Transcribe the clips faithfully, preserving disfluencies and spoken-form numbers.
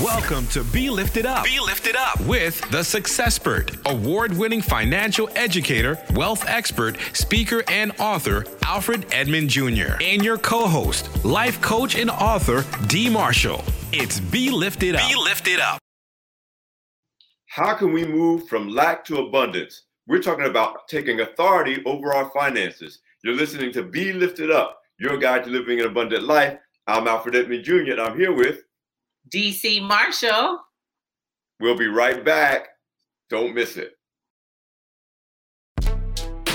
Welcome to Be Lifted Up. Be Lifted Up with the Successpert, award-winning financial educator, wealth expert, speaker, and author, Alfred Edmond Junior, and your co-host, life coach and author, Dee Marshall. It's Be Lifted Up. Be Lifted Up. How can we move from lack to abundance? We're talking about taking authority over our finances. You're listening to Be Lifted Up, your guide to living an abundant life. I'm Alfred Edmond Junior, and I'm here with D C Marshall. We'll be right back. Don't miss it.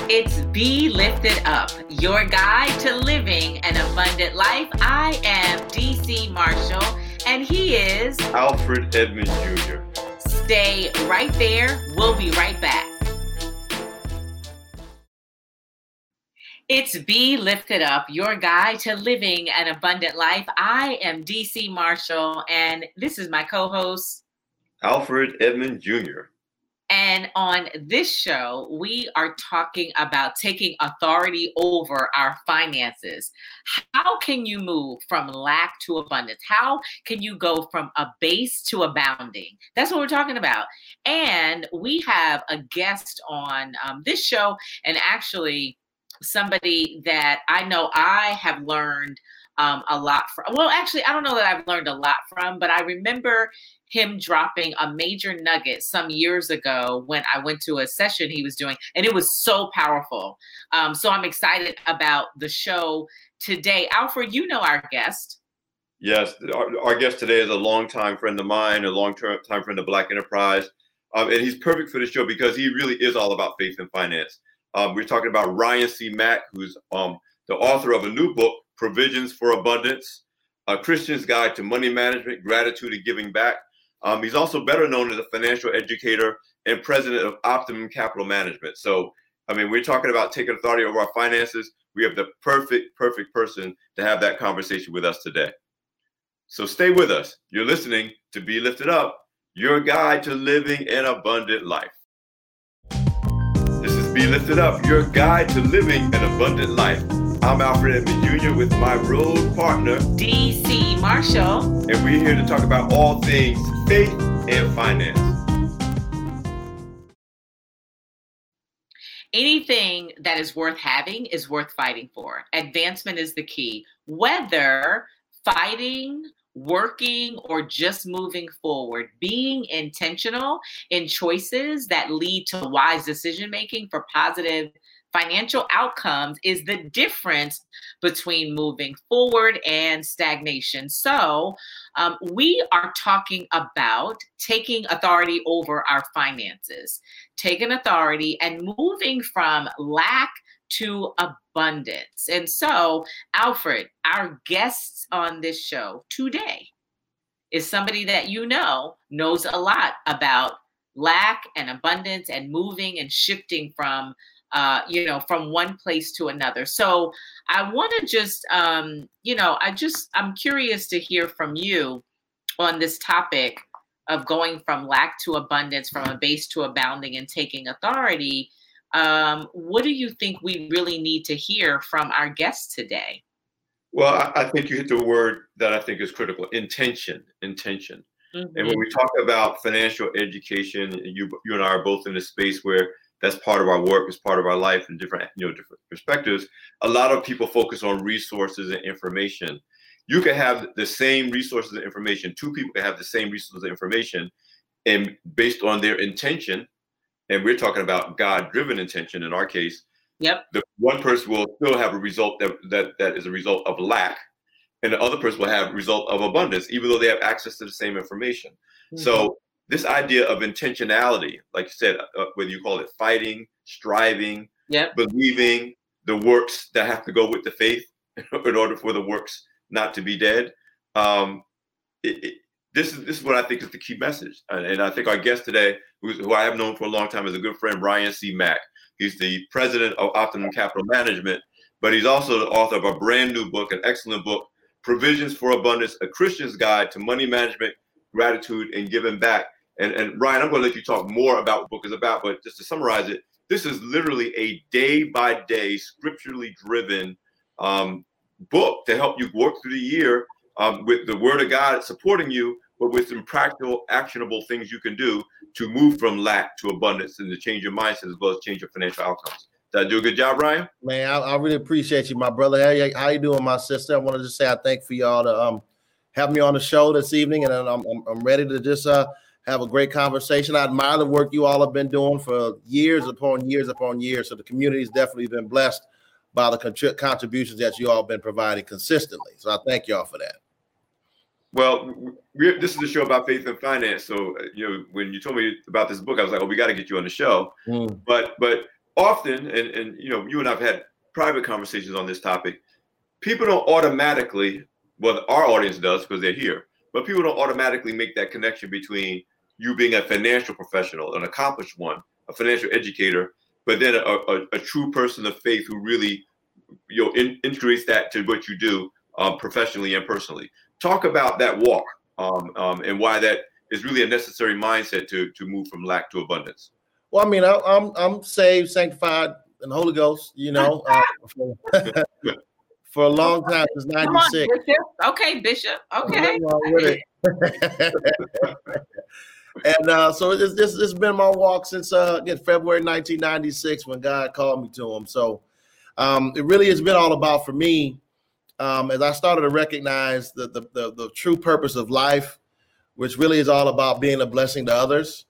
It's Be Lifted Up, your guide to living an abundant life. I am D C Marshall, and he is Alfred Edmond Junior Stay right there. We'll be right back. It's Be Lifted Up, your guide to living an abundant life. I am D C Marshall, and this is my co-host, Alfred Edmond Junior And on this show, we are talking about taking authority over our finances. How can you move from lack to abundance? How can you go from a base to abounding? That's what we're talking about. And we have a guest on um, this show, and actually somebody that I know I have learned um, a lot from. Well, actually, I don't know that I've learned a lot from, but I remember him dropping a major nugget some years ago when I went to a session he was doing, and it was so powerful. Um, so I'm excited about the show today. Alfred, you know our guest. Yes, our, our guest today is a longtime friend of mine, a long-term time friend of Black Enterprise, um, and he's perfect for the show because he really is all about faith and finance. Um, we're talking about Ryan C. Mack, who's um, the author of a new book, Provisions for Abundance, A Christian's Guide to Money Management, Gratitude, and Giving Back. Um, he's also better known as a financial educator and president of Optimum Capital Management. So, I mean, we're talking about taking authority over our finances. We have the perfect, perfect person to have that conversation with us today. So stay with us. You're listening to Be Lifted Up, your guide to living an abundant life. Be Lifted Up, your guide to living an abundant life. I'm Alfred Edmond Junior with my road partner, D C Marshall. And we're here to talk about all things faith and finance. Anything that is worth having is worth fighting for. Advancement is the key. Whether fighting, working, or just moving forward, being intentional in choices that lead to wise decision-making for positive financial outcomes is the difference between moving forward and stagnation. So um, we are talking about taking authority over our finances, taking authority and moving from lack to abundance. And so, Alfred, our guest on this show today is somebody that you know knows a lot about lack and abundance and moving and shifting from, uh, you know, from one place to another. So I want to just, um, you know, I just, I'm curious to hear from you on this topic of going from lack to abundance, from a base to abounding and taking authority. Um, what do you think we really need to hear from our guests today? Well, I, I think you hit the word that I think is critical, intention, intention. Mm-hmm. And when we talk about financial education, you you and I are both in a space where that's part of our work, it's part of our life and different, you know, different perspectives. A lot of people focus on resources and information. You can have the same resources and information. Two people can have the same resources and information, and based on their intention, and we're talking about God-driven intention in our case, yep, the one person will still have a result that, that, that is a result of lack, and the other person will have a result of abundance, even though they have access to the same information. Mm-hmm. So this idea of intentionality, like you said, uh, whether you call it fighting, striving, yep, believing, the works that have to go with the faith in order for the works not to be dead. Um, it, it, This is this is what I think is the key message. And, and I think our guest today, who's, who I have known for a long time, is a good friend, Ryan C. Mack. He's the president of Optimum Capital Management, but he's also the author of a brand new book, an excellent book, Provisions for Abundance, A Christian's Guide to Money Management, Gratitude, and Giving Back. And, and Ryan, I'm going to let you talk more about what the book is about, but just to summarize it, this is literally a day-by-day, scripturally driven um, book to help you work through the year um, with the Word of God supporting you, but with some practical, actionable things you can do to move from lack to abundance and to change your mindset as well as change your financial outcomes. Did I do a good job, Ryan? Man, I, I really appreciate you, my brother. How you, how you doing, my sister? I want to just say I thank for y'all to um, have me on the show this evening, and I'm, I'm, I'm ready to just uh, have a great conversation. I admire the work you all have been doing for years upon years upon years, so the community's definitely been blessed by the contri- contributions that you all have been providing consistently. So I thank y'all for that. Well, we're, this is a show about faith and finance. So, you know, when you told me about this book, I was like, oh, we got to get you on the show. Mm. But but often, and, and, you know, you and I've had private conversations on this topic, people don't automatically, well, our audience does because they're here, but people don't automatically make that connection between you being a financial professional, an accomplished one, a financial educator, but then a, a, a true person of faith who really, you know, in, integrates that to what you do um, professionally and personally. Talk about that walk um, um, and why that is really a necessary mindset to to move from lack to abundance. Well, I mean, I, I'm I'm saved, sanctified, and Holy Ghost. You know, uh, for, for a long time since ninety-six. Okay, Bishop. Okay. and uh, so it's, it's it's been my walk since uh, again February nineteen ninety-six when God called me to Him. So um, it really has been all about for me. Um, as I started to recognize the, the the the true purpose of life, which really is all about being a blessing to others.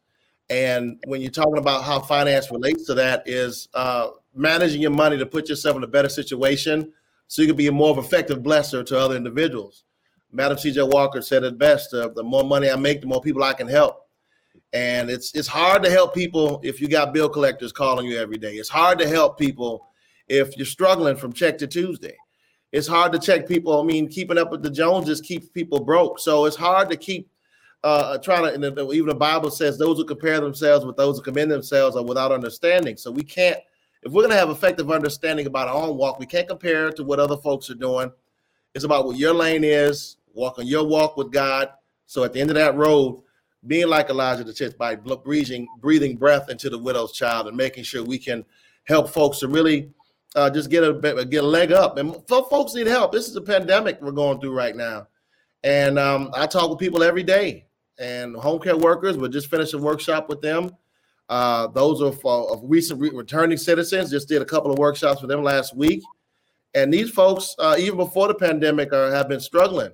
And when you're talking about how finance relates to that is uh, managing your money to put yourself in a better situation so you can be a more of effective blesser to other individuals. Madam C J. Walker said it best, uh, the more money I make, the more people I can help. And it's it's hard to help people if you got bill collectors calling you every day. It's hard to help people if you're struggling from check to Tuesday. It's hard to check people. I mean, keeping up with the Joneses keeps people broke. So it's hard to keep uh, trying to, and even the Bible says those who compare themselves with those who commend themselves are without understanding. So we can't, if we're going to have effective understanding about our own walk, we can't compare to what other folks are doing. It's about what your lane is, walk on your walk with God. So at the end of that road, being like Elijah the Tishbite by breathing, breathing breath into the widow's child and making sure we can help folks to really Uh, just get a get a leg up, and folks need help. This is a pandemic we're going through right now, and um, I talk with people every day. And home care workers, we just finished a workshop with them. Uh, those are for, of recent re- returning citizens. Just did a couple of workshops with them last week, and these folks, uh, even before the pandemic, are, have been struggling.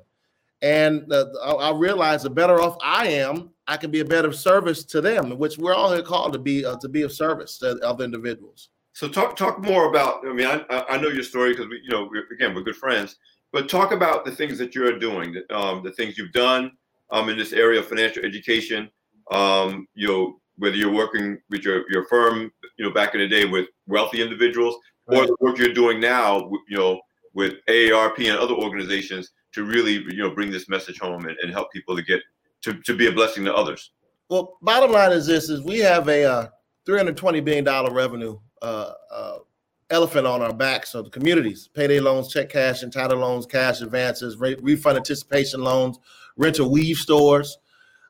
And uh, I, I realize the better off I am, I can be a better service to them, which we're all here called to be uh, to be of service to other individuals. So talk talk more about, I mean, I I know your story because, you know, we're, again, we're good friends, but talk about the things that you're doing, um, the things you've done um, in this area of financial education, um, you know, whether you're working with your, your firm, you know, back in the day with wealthy individuals, or the work you're doing now, you know, with A A R P and other organizations to really, you know, bring this message home and, and help people to get, to, to be a blessing to others. Well, bottom line is this, is we have a uh, three hundred twenty billion dollars revenue Uh, uh, elephant on our backs of the communities. Payday loans, check cash, entitled loans, cash advances, re- refund anticipation loans, rental weave stores,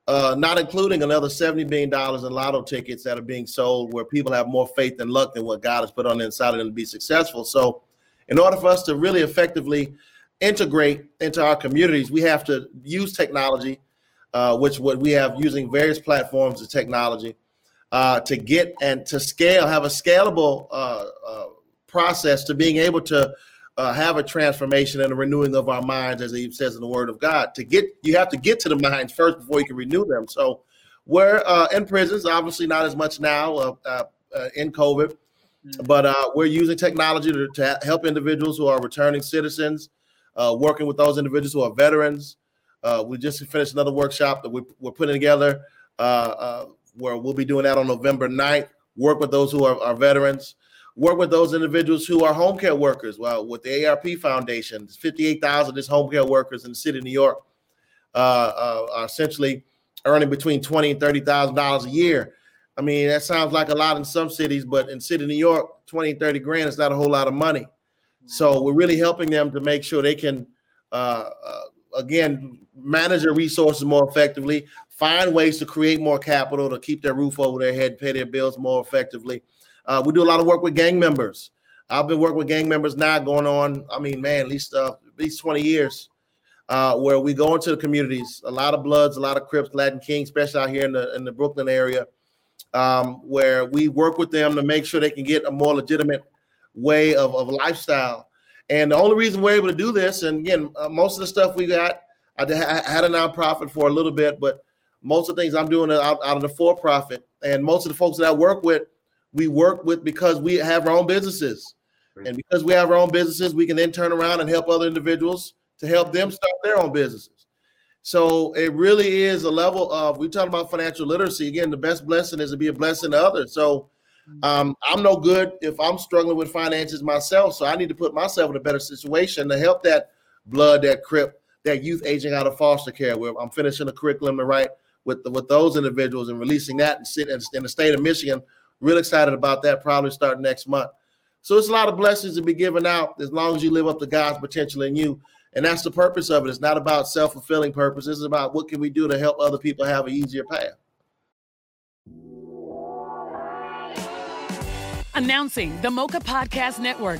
uh, not including another seventy billion dollars in lotto tickets that are being sold where people have more faith and luck than what God has put on the inside of them to be successful. So in order for us to really effectively integrate into our communities, we have to use technology, uh, which what we have using various platforms of technology, Uh, to get and to scale, have a scalable uh, uh, process to being able to uh, have a transformation and a renewing of our minds, as it says in the Word of God. To get, you have to get to the minds first before you can renew them. So we're uh, in prisons, obviously not as much now uh, uh, uh, in COVID, mm-hmm. but uh, we're using technology to, to help individuals who are returning citizens, uh, working with those individuals who are veterans. Uh, we just finished another workshop that we, we're putting together. Uh, uh, where we'll be doing that on November ninth, work with those who are, are veterans, work with those individuals who are home care workers. Well, with the A A R P Foundation, fifty-eight thousand is home care workers in the city of New York uh, uh, are essentially earning between twenty thousand dollars and thirty thousand dollars a year. I mean, that sounds like a lot in some cities, but in the city of New York, twenty, thirty grand is not a whole lot of money. So we're really helping them to make sure they can, uh, uh, again, manage their resources more effectively, find ways to create more capital to keep their roof over their head, pay their bills more effectively. Uh, we do a lot of work with gang members. I've been working with gang members now going on, I mean, man, at least uh, at least twenty years. uh, where we go into the communities, a lot of Bloods, a lot of Crips, Latin Kings, especially out here in the, in the Brooklyn area, um, where we work with them to make sure they can get a more legitimate way of, of lifestyle. And the only reason we're able to do this, and again, uh, most of the stuff we got, I, did, I had a nonprofit for a little bit, but most of the things I'm doing are out, out of the for-profit. And most of the folks that I work with, we work with because we have our own businesses. And because we have our own businesses, we can then turn around and help other individuals to help them start their own businesses. So it really is a level of, we're talking about financial literacy. Again, the best blessing is to be a blessing to others. So um, I'm no good if I'm struggling with finances myself. So I need to put myself in a better situation to help that Blood, that Crip, that youth aging out of foster care, where I'm finishing the curriculum to write with the, with those individuals and releasing that and sit in the state of Michigan. Real excited about that, probably start next month. So it's a lot of blessings to be given out as long as you live up to God's potential in you. And that's the purpose of it. It's not about self-fulfilling purpose. It's about what can we do to help other people have an easier path. Announcing the Mocha Podcast Network,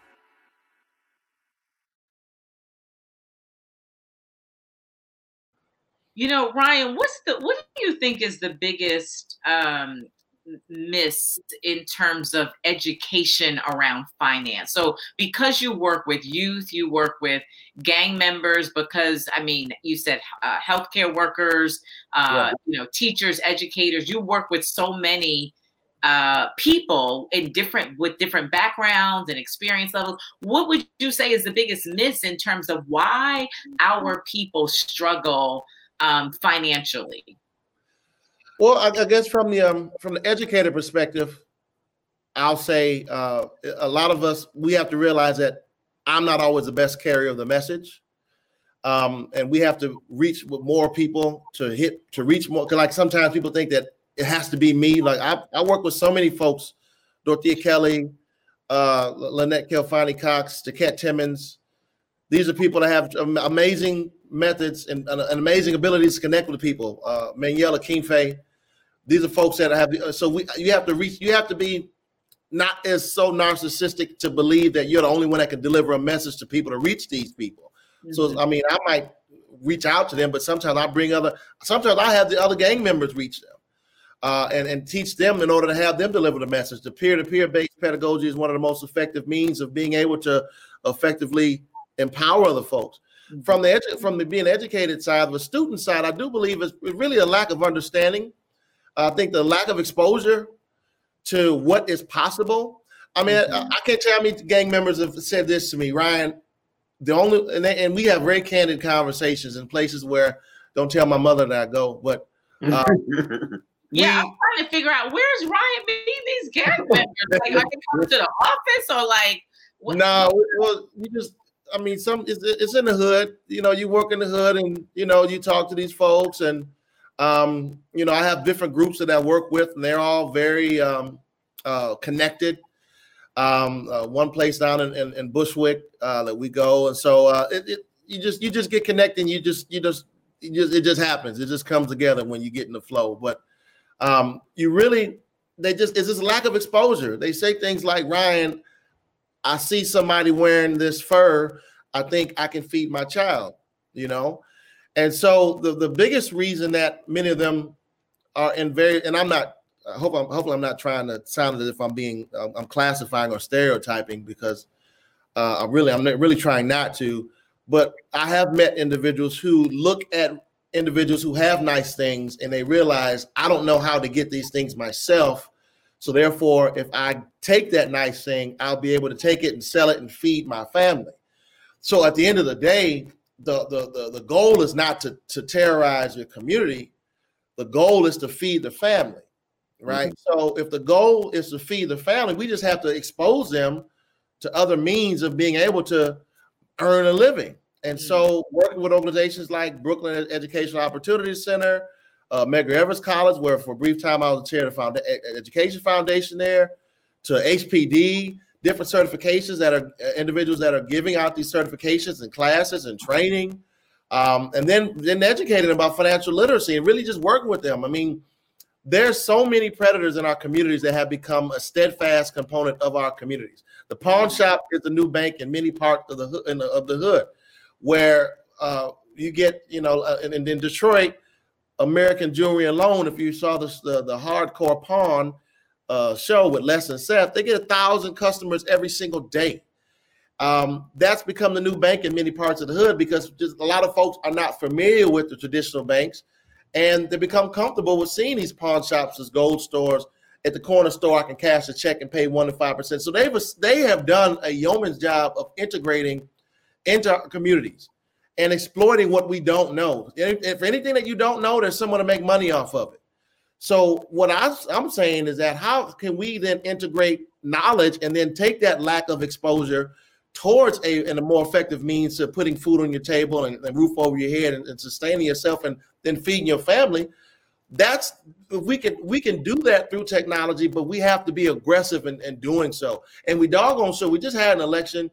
You know, Ryan, what's the what do you think is the biggest um, miss in terms of education around finance? So because you work with youth, you work with gang members, because, I mean, you said uh, healthcare workers, uh, yeah. you know, teachers, educators, you work with so many uh, people in different with different backgrounds and experience levels. What would you say is the biggest miss in terms of why our people struggle Um, financially? Well, I, I guess from the um, from the educator perspective, I'll say uh, a lot of us, we have to realize that I'm not always the best carrier of the message. Um, and we have to reach with more people to hit, to reach more. Cause like sometimes people think that it has to be me. Like I, I work with so many folks, Dorothea Kelly, uh, Lynette Kilfani-Cox, Tiquette Timmons. These are people that have amazing methods and, and, and amazing abilities to connect with people. Uh, Manuela King Fay. These are folks that have. So we, you have to reach. You have to be not as so narcissistic to believe that you're the only one that can deliver a message to people to reach these people. Mm-hmm. So I mean, I might reach out to them, but sometimes I bring other. Sometimes I have the other gang members reach them uh, and and teach them in order to have them deliver the message. The peer-to-peer based pedagogy is one of the most effective means of being able to effectively empower other folks. From the edu- from the being educated side, the student side, I do believe is really a lack of understanding. I think the lack of exposure to what is possible. I mean, mm-hmm. I, I can't tell how many gang members have said this to me, Ryan. The only and, they, and we have very candid conversations in places where don't tell my mother that I go, but uh, yeah, we, I'm trying to figure out where's Ryan meeting these gang members. Like, I can come to the office or like what? No, well, you just. I mean, some it's, it's in the hood. You know, you work in the hood, and you know, you talk to these folks, and um, you know, I have different groups that I work with, and they're all very um, uh, connected. Um, uh, one place down in, in, in Bushwick uh, that we go, and so uh, it, it you just you just get connected. And you just you just it just it just happens. It just comes together when you get in the flow. But um, you really they just it's just lack of exposure. They say things like, Ryan, I see somebody wearing this fur. I think I can feed my child, you know? And so the, the biggest reason that many of them are in very, and I'm not, I hope I'm, hopefully I'm not trying to sound as if I'm being, I'm classifying or stereotyping because uh, I'm really, I'm really trying not to, but I have met individuals who look at individuals who have nice things and they realize I don't know how to get these things myself. So therefore, if I take that nice thing, I'll be able to take it and sell it and feed my family. So at the end of the day, the the the, the goal is not to, to terrorize your community. The goal is to feed the family, right? Mm-hmm. So if the goal is to feed the family, we just have to expose them to other means of being able to earn a living. And mm-hmm. so working with organizations like Brooklyn Educational Opportunity Center, Uh, Medgar Evers College, where for a brief time I was the chair of the found- Education Foundation there, to H P D, different certifications that are uh, individuals that are giving out these certifications and classes and training, um, and then then educating them about financial literacy and really just working with them. I mean, there's so many predators in our communities that have become a steadfast component of our communities. The pawn shop is the new bank in many parts of the ho- in the, of the hood, where uh, you get you know, uh, and, and in Detroit. American Jewelry and Loan, if you saw the, the, the Hardcore Pawn uh, show with Les and Seth, they get a thousand customers every single day. Um, that's become the new bank in many parts of the hood because just a lot of folks are not familiar with the traditional banks, and they become comfortable with seeing these pawn shops as gold stores. At the corner store, I can cash a check and pay one to five percent. So they've, they have done a yeoman's job of integrating into our communities and exploiting what we don't know. If anything that you don't know, there's someone to make money off of it. So what I, I'm saying is that how can we then integrate knowledge and then take that lack of exposure towards a, and a more effective means to putting food on your table and, and roof over your head and, and sustaining yourself and then feeding your family? That's we can we can do that through technology, but we have to be aggressive in, in doing so. And we doggone so we just had an election.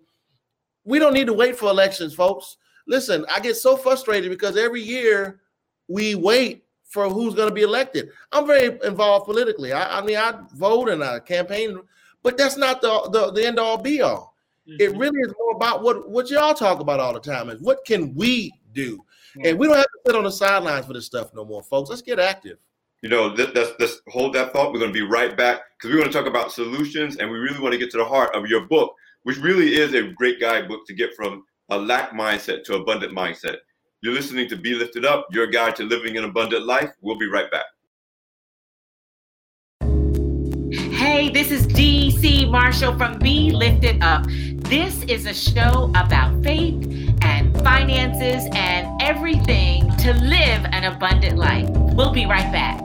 We don't need to wait for elections, folks. Listen, I get so frustrated because every year we wait for who's going to be elected. I'm very involved politically. I, I mean, I vote and I campaign, but that's not the, the, the end all be all. Mm-hmm. It really is more about what, what y'all talk about all the time is what can we do? Yeah. And we don't have to sit on the sidelines for this stuff no more, folks. Let's get active. You know, let's this, this, hold that thought. We're going to be right back because we want to talk about solutions and we really want to get to the heart of your book, which really is a great guidebook to get from a lack mindset to abundant mindset. You're listening to Be Lifted Up, your guide to living an abundant life. We'll be right back. Hey, this is D C Marshall from Be Lifted Up. This is a show about faith and finances and everything to live an abundant life. We'll be right back.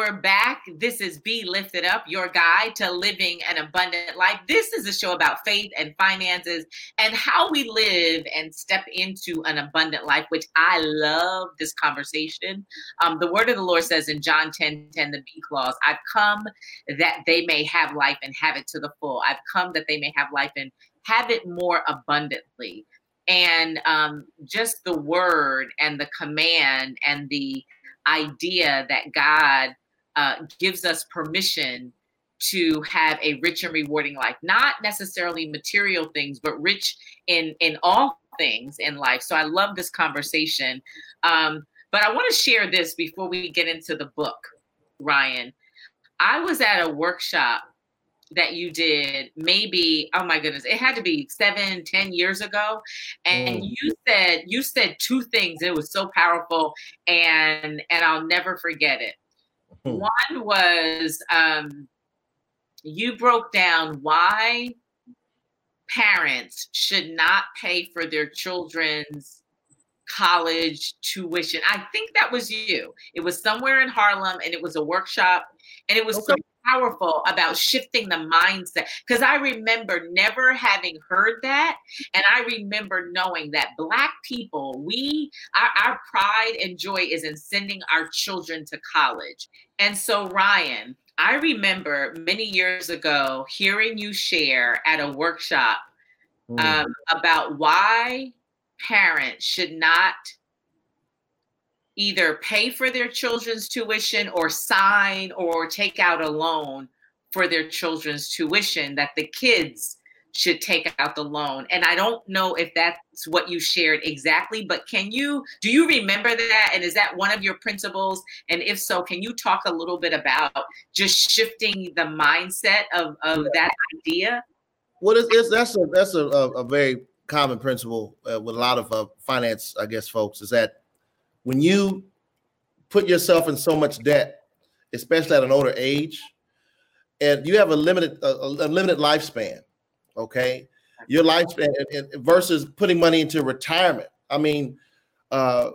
We're back. This is Be Lifted Up, your guide to living an abundant life. This is a show about faith and finances and how we live and step into an abundant life, which I love this conversation. Um, the word of the Lord says in John ten ten, the B clause, I've come that they may have life and have it to the full. I've come that they may have life and have it more abundantly. And um, just the word and the command and the idea that God Uh, gives us permission to have a rich and rewarding life, not necessarily material things, but rich in, in all things in life. So I love this conversation. Um, but I want to share this before we get into the book, Ryan. I was at a workshop that you did maybe, oh my goodness, it had to be seven, ten years ago. And mm. you said, you said two things. It was so powerful and, and I'll never forget it. One was um, you broke down why parents should not pay for their children's college tuition. I think that was you. It was somewhere in Harlem and it was a workshop and it was okay. So powerful about shifting the mindset, because I remember never having heard that. And I remember knowing that Black people, we, our, our pride and joy is in sending our children to college. And so, Ryan, I remember many years ago hearing you share at a workshop um, mm. about why parents should not either pay for their children's tuition or sign or take out a loan for their children's tuition, that the kids should take out the loan. And I don't know if that's what you shared exactly, but can you, do you remember that? And is that one of your principles? And if so, can you talk a little bit about just shifting the mindset of, of that idea? Well, it's, it's, that's a, that's a, a very common principle uh, with a lot of uh, finance, I guess, folks, is that when you put yourself in so much debt, especially at an older age, and you have a limited a, a limited lifespan, okay? Your lifespan versus putting money into retirement. I mean, uh,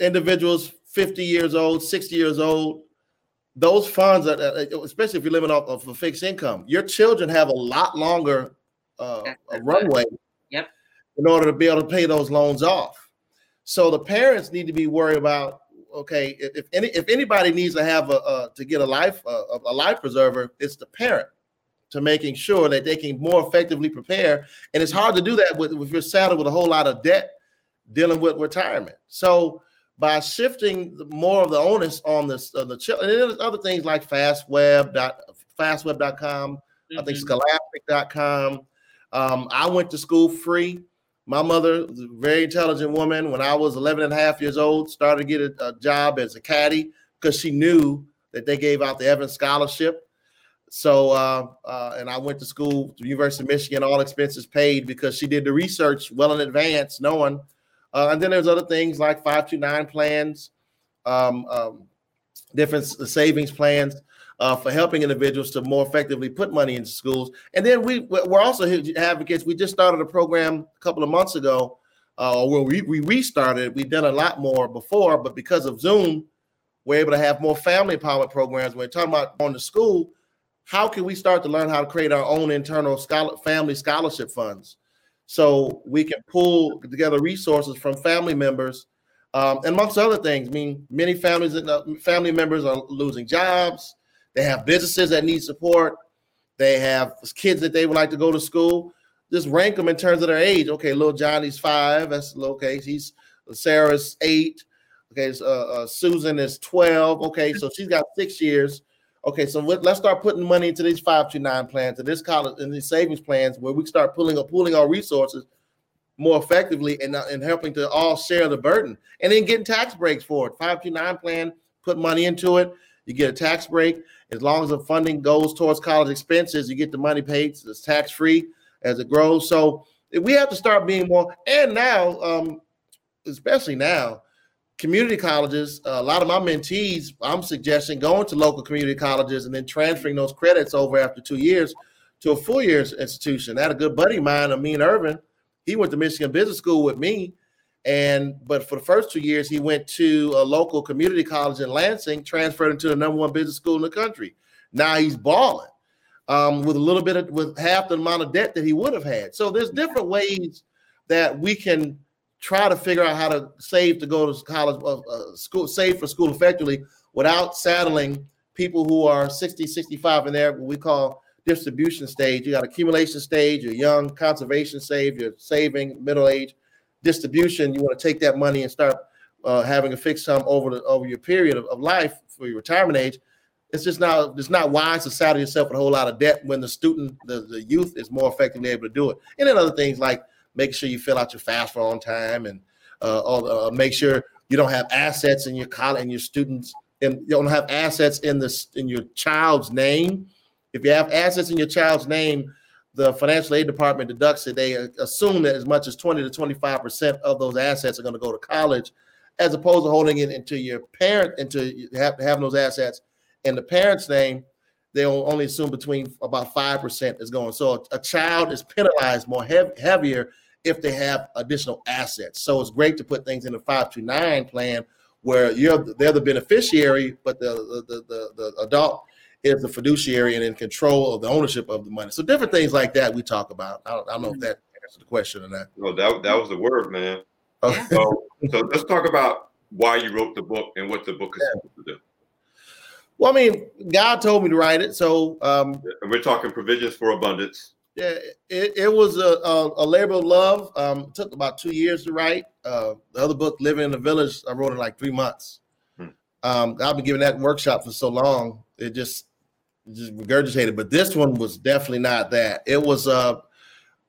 individuals fifty years old, sixty years old, those funds, are, especially if you're living off of a fixed income, your children have a lot longer uh, a runway yep. in order to be able to pay those loans off. So the parents need to be worried about, okay, if any if anybody needs to have a uh, to get a life uh, a life preserver, it's the parent, to making sure that they can more effectively prepare. And it's hard to do that with if you're saddled with a whole lot of debt dealing with retirement. So by shifting more of the onus on this on the children, and there's other things like FastWeb, FastWeb dot com, mm-hmm. I think Scholastic dot com. Um, I went to school free. My mother was a very intelligent woman. When I was eleven and a half years old, started to get a, a job as a caddy because she knew that they gave out the Evans Scholarship. So, uh, uh, and I went to school, to University of Michigan, all expenses paid, because she did the research well in advance, knowing. Uh, and then there's other things like five two nine plans, um, um, different savings plans uh, for helping individuals to more effectively put money into schools. And then we, we're also advocates. We just started a program a couple of months ago uh, where we, we restarted. We've done a lot more before, but because of Zoom, we're able to have more family empowerment programs. We're talking about going to school. How can we start to learn how to create our own internal scholar, family scholarship funds so we can pull together resources from family members um, and amongst other things? I mean, many families and uh, family members are losing jobs. They have businesses that need support. They have kids that they would like to go to school. Just rank them in terms of their age. Okay, little Johnny's five. That's okay. He's Sarah's eight. Okay, so, uh, uh, Susan is twelve. Okay, so she's got six years. Okay, so let's start putting money into these five two nine plans, and this college, and these savings plans, where we start pulling up, pooling our resources more effectively, and and helping to all share the burden, and then getting tax breaks for it. five two nine plan, put money into it. You get a tax break. As long as the funding goes towards college expenses, you get the money paid. So it's tax-free as it grows. So we have to start being more. And now, um, especially now, community colleges, a lot of my mentees, I'm suggesting going to local community colleges and then transferring those credits over after two years to a full year's institution. I had a good buddy of mine, Amin Irvin. He went to Michigan Business School with me. And but for the first two years, he went to a local community college in Lansing, transferred into the number one business school in the country. Now he's balling um, with a little bit of, with half the amount of debt that he would have had. So there's different ways that we can try to figure out how to save to go to college, uh, school, save for school effectively without saddling people who are sixty, sixty-five in there, what we call distribution stage. You got accumulation stage, you're young, conservation save, you're saving, middle age. Distribution, you want to take that money and start uh, having a fixed sum over the, over your period of, of life for your retirement age. It's just not it's not wise to saddle yourself with a whole lot of debt when the student, the, the youth is more effectively able to do it. And then other things like make sure you fill out your FAFSA on time, and uh, all, uh, make sure you don't have assets in your college and your students, and you don't have assets in the in your child's name. If you have assets in your child's name, the financial aid department deducts it. They assume that as much as twenty to twenty-five percent of those assets are going to go to college, as opposed to holding it into your parent, into having those assets in the parent's name. They will only assume between about five percent is going. So a, a child is penalized more hev- heavier if they have additional assets. So it's great to put things in a five two nine plan where you're they're the beneficiary, but the the the, the adult is the fiduciary and in control of the ownership of the money. So different things like that we talk about. I don't, I don't know if that answered the question or not. No, that that was the word, man. Okay. So, so let's talk about why you wrote the book and what the book is yeah. supposed to do. Well, I mean, God told me to write it. So um, we're talking Provisions for Abundance. Yeah, it, it was a, a, a labor of love. Um, it took about two years to write. Uh, the other book, Living in the Village, I wrote in like three months. Hmm. Um, I've been giving that workshop for so long, it just just regurgitated. But this one was definitely not that. It was a,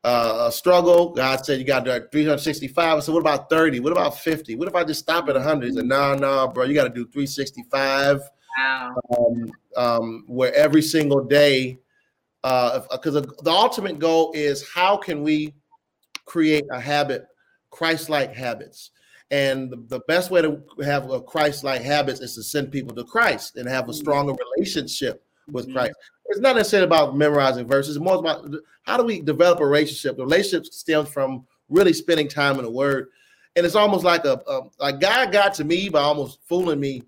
a struggle. God said, you got to do like three sixty-five. I said, what about thirty? What about fifty? What if I just stop at one hundred? He said, no, no, bro, you got to do three sixty-five. Wow. Um, um, where every single day, because uh, the, the ultimate goal is how can we create a habit, Christ-like habits, and the, the best way to have a Christ-like habits is to send people to Christ and have a stronger relationship with mm-hmm. Christ. It's not necessarily about memorizing verses; it's more about how do we develop a relationship. The relationship stems from really spending time in the Word, and it's almost like a, a like God got to me by almost fooling me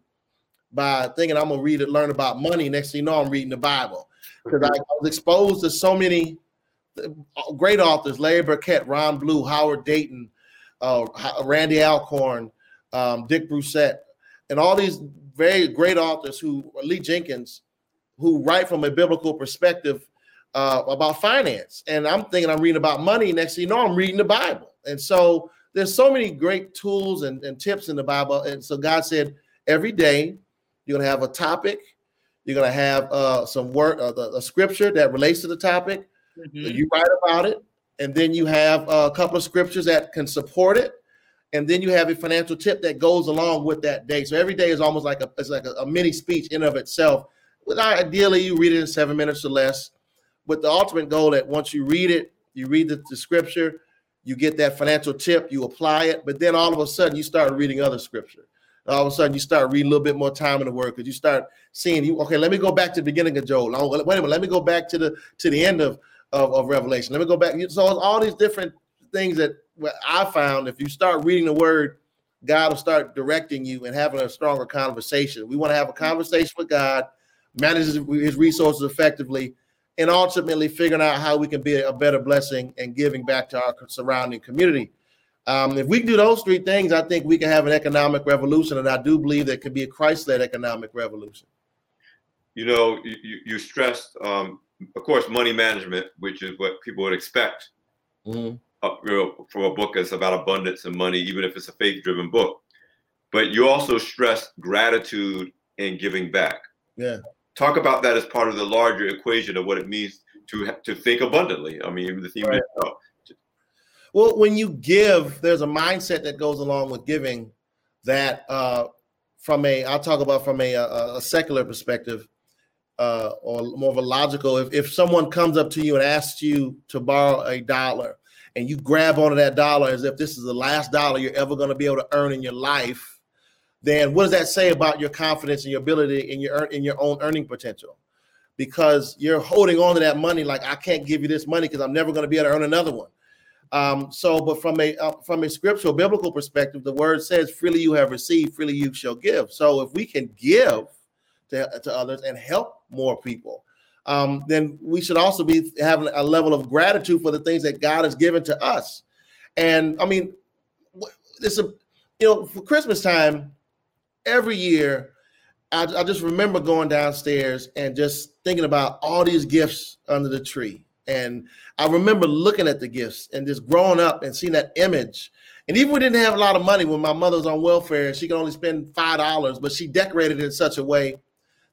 by thinking I'm gonna read and learn about money. Next thing you know, I'm reading the Bible. Because I was exposed to so many great authors, Larry Burkett, Ron Blue, Howard Dayton, uh, Randy Alcorn, um, Dick Brusset, and all these very great authors who, Lee Jenkins, who write from a biblical perspective uh, about finance. And I'm thinking I'm reading about money. Next thing you know, I'm reading the Bible. And so there's so many great tools and, and tips in the Bible. And so God said, every day you're going to have a topic. You're going to have uh, some word, uh, the, a scripture that relates to the topic. Mm-hmm. So you write about it, and then you have a couple of scriptures that can support it, and then you have a financial tip that goes along with that day. So every day is almost like a it's like a, a mini speech in of itself. Without ideally, you read it in seven minutes or less, with the ultimate goal that once you read it, you read the, the scripture, you get that financial tip, you apply it, but then all of a sudden you start reading other scripture. All of a sudden, you start reading a little bit more time in the Word because you start seeing you. Okay, let me go back to the beginning of Joel. Oh, wait a minute, let me go back to the to the end of, of of Revelation. Let me go back. So all these different things that I found, if you start reading the Word, God will start directing you and having a stronger conversation. We want to have a conversation with God, manage His resources effectively, and ultimately figuring out how we can be a better blessing and giving back to our surrounding community. Um, if we can do those three things, I think we can have an economic revolution, and I do believe that could be a Christ-led economic revolution. You know, you, you stressed, um, of course, money management, which is what people would expect mm-hmm. uh, you know, for a book that's about abundance and money, even if it's a faith-driven book. But you also stressed gratitude and giving back. Yeah. Talk about that as part of the larger equation of what it means to to think abundantly. I mean, the theme right. itself. Well, when you give, there's a mindset that goes along with giving that uh, from a, I'll talk about from a, a, a secular perspective uh, or more of a logical. If, if someone comes up to you and asks you to borrow a dollar and you grab onto that dollar as if this is the last dollar you're ever going to be able to earn in your life, then what does that say about your confidence and your ability and your, in your own earning potential? Because you're holding on to that money like, I can't give you this money because I'm never going to be able to earn another one. Um, so, but from a uh, from a scriptural biblical perspective, the word says, "Freely you have received, freely you shall give." So, if we can give to, to others and help more people, um, then we should also be having a level of gratitude for the things that God has given to us. And I mean, it's a you know, for Christmas time every year, I, I just remember going downstairs and just thinking about all these gifts under the tree. And I remember looking at the gifts and just growing up and seeing that image. And even we didn't have a lot of money when my mother was on welfare, she could only spend five dollars, but she decorated it in such a way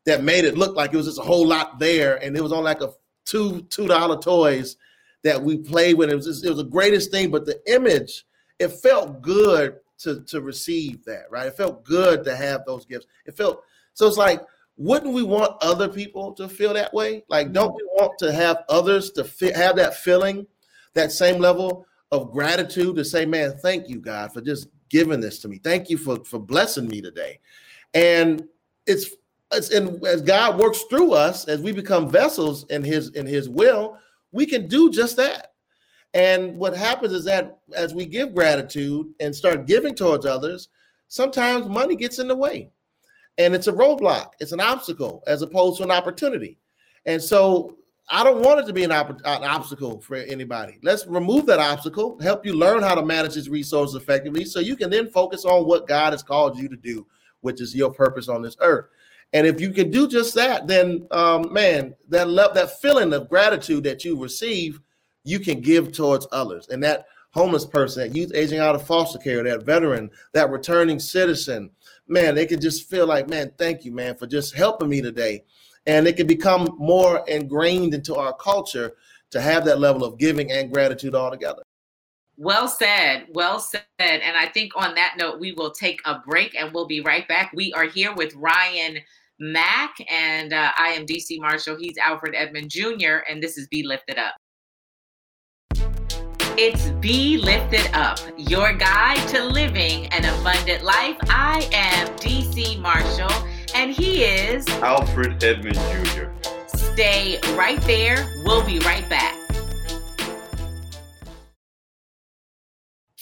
that made it look like it was just a whole lot there. And it was on like a two, two dollar toys that we played with. It was just, it was the greatest thing, but the image, it felt good to, to receive that, right? It felt good to have those gifts. It felt, so it's like, wouldn't we want other people to feel that way? Like, don't we want to have others to fi- have that feeling, that same level of gratitude to say, man, thank you, God, for just giving this to me. Thank you for, for blessing me today. And it's, it's and as God works through us, as we become vessels in his, in his will, we can do just that. And what happens is that as we give gratitude and start giving towards others, sometimes money gets in the way. And it's a roadblock. It's an obstacle as opposed to an opportunity. And so I don't want it to be an, op- an obstacle for anybody. Let's remove that obstacle, help you learn how to manage these resources effectively so you can then focus on what God has called you to do, which is your purpose on this earth. And if you can do just that, then, um, man, that love, that feeling of gratitude that you receive, you can give towards others. And that homeless person, that youth aging out of foster care, that veteran, that returning citizen, man, they can just feel like, man, thank you, man, for just helping me today. And it can become more ingrained into our culture to have that level of giving and gratitude altogether. Well said. Well said. And I think on that note, we will take a break and we'll be right back. We are here with Ryan Mack, and uh, I am D C Marshall. He's Alfred Edmond Junior And this is Be Lifted Up. It's Be Lifted Up, your guide to living an abundant life. I am D C Marshall, and he is Alfred Edmond Junior Stay right there. We'll be right back.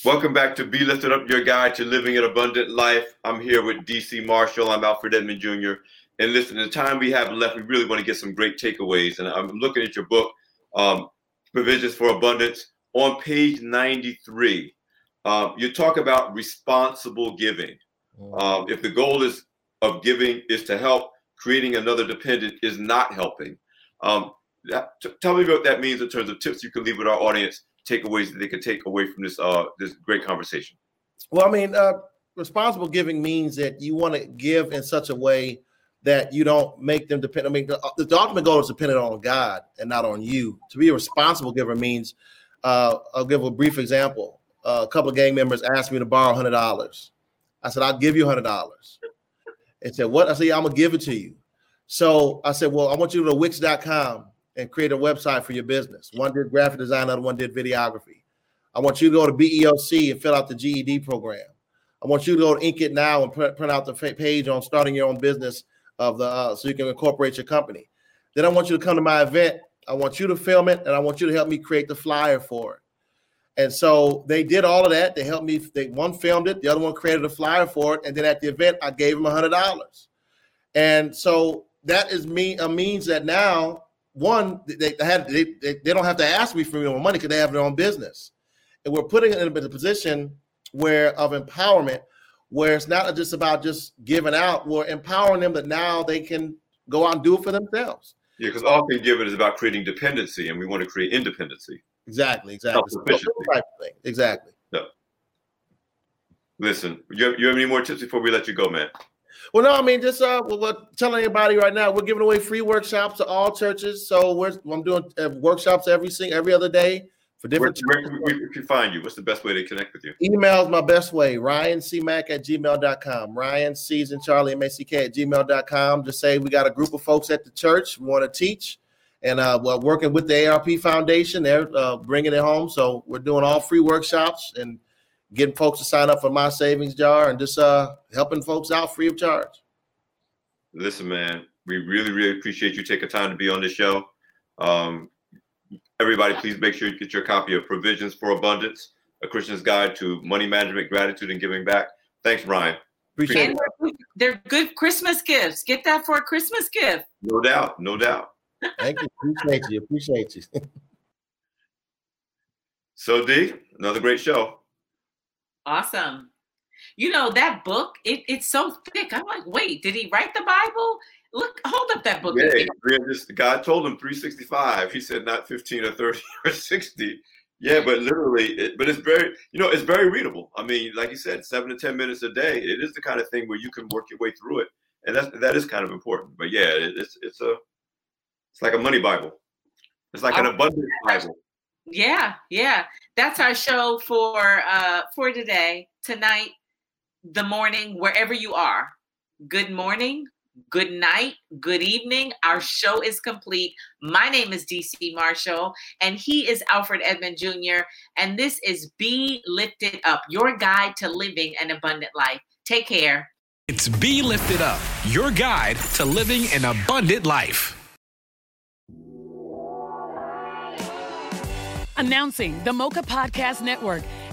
Welcome back to Be Lifted Up, your guide to living an abundant life. I'm here with D C Marshall. I'm Alfred Edmond Junior And listen, the time we have left, we really want to get some great takeaways. And I'm looking at your book, um, Provisions for Abundance. On page ninety-three, uh, you talk about responsible giving. Um, if the goal is of giving is to help, creating another dependent is not helping. Um, that, t- tell me what that means in terms of tips you can leave with our audience, takeaways that they can take away from this uh, this great conversation. Well, I mean, uh, responsible giving means that you want to give in such a way that you don't make them depend. I mean, the, the ultimate goal is dependent on God and not on you. To be a responsible giver means, uh, I'll give a brief example. Uh, a couple of gang members asked me to borrow one hundred dollars. I said, I'll give you one hundred dollars. They said, what? I said, yeah, I'm going to give it to you. So I said, well, I want you to go to Wix dot com and create a website for your business. One did graphic design, the other one did videography. I want you to go to B E O C and fill out the G E D program. I want you to go to Ink It Now and print, print out the page on starting your own business of the uh, so you can incorporate your company. Then I want you to come to my event. I want you to film it, and I want you to help me create the flyer for it. And so they did all of that. They helped me. They one filmed it. The other one created a flyer for it. And then at the event, I gave them one hundred dollars. And so that is me a means that now, one, they, they, have, they, they, they don't have to ask me for more money because they have their own business. And we're putting it in a position where of empowerment, where it's not just about just giving out. We're empowering them that now they can go out and do it for themselves. Yeah, because often giving is about creating dependency, and we want to create independency. Exactly, exactly. Self-sufficiency. Type of thing. Exactly. No. Listen, you have, you have any more tips before we let you go, man? Well, no, I mean, just uh, we're, we're telling anybody right now, we're giving away free workshops to all churches. So we're I'm doing uh, workshops every single every other day for different. Where, where, where, where can we find you? What's the best way to connect with you? Email is my best way. Ryan C. Mack at gmail dot com. Ryan C's and Charlie M A C K at gmail dot com. Just say we got a group of folks at the church we want to teach. And uh, we're working with the A A R P Foundation. They're uh, bringing it home. So we're doing all free workshops and getting folks to sign up for my savings jar and just uh, helping folks out free of charge. Listen, man, we really, really appreciate you taking time to be on this show. Um, everybody, please make sure you get your copy of Provisions for Abundance, A Christian's Guide to Money Management, Gratitude, and Giving Back. Thanks, Ryan. Appreciate and it. They're good Christmas gifts. Get that for a Christmas gift. No doubt. No doubt. Thank you. Appreciate you. Appreciate you. So, Dee, another great show. Awesome. You know, that book, it, it's so thick. I'm like, wait, did he write the Bible? Look, hold up that book. Yeah, God told him three sixty-five. He said not fifteen or thirty or sixty. Yeah, but literally, it, but it's very, you know, it's very readable. I mean, like you said, seven to ten minutes a day. It is the kind of thing where you can work your way through it. And that's, that is kind of important. But yeah, it, it's it's a, it's like a money Bible. It's like an abundant Bible. Yeah, yeah. That's our show for uh, for today, tonight, the morning, wherever you are. Good morning, good night, good evening. Our show is complete. My name is D C Marshall, and he is Alfred Edmond Junior And this is Be Lifted Up, your guide to living an abundant life. Take care. It's Be Lifted Up, your guide to living an abundant life. Announcing the Mocha Podcast Network.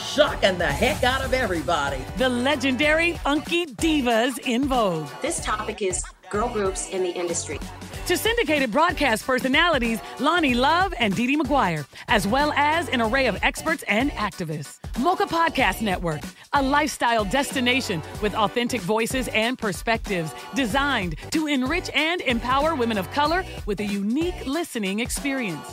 Shocking the heck out of everybody. The legendary Funky Divas in Vogue. This topic is girl groups in the industry. To syndicated broadcast personalities Lonnie Love and Dee Dee McGuire, as well as an array of experts and activists. Mocha Podcast Network, a lifestyle destination with authentic voices and perspectives designed to enrich and empower women of color with a unique listening experience.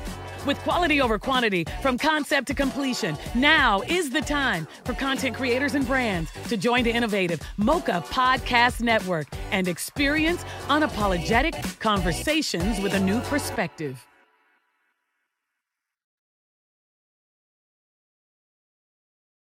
With quality over quantity, from concept to completion, now is the time for content creators and brands to join the innovative Mocha Podcast Network and experience unapologetic conversations with a new perspective.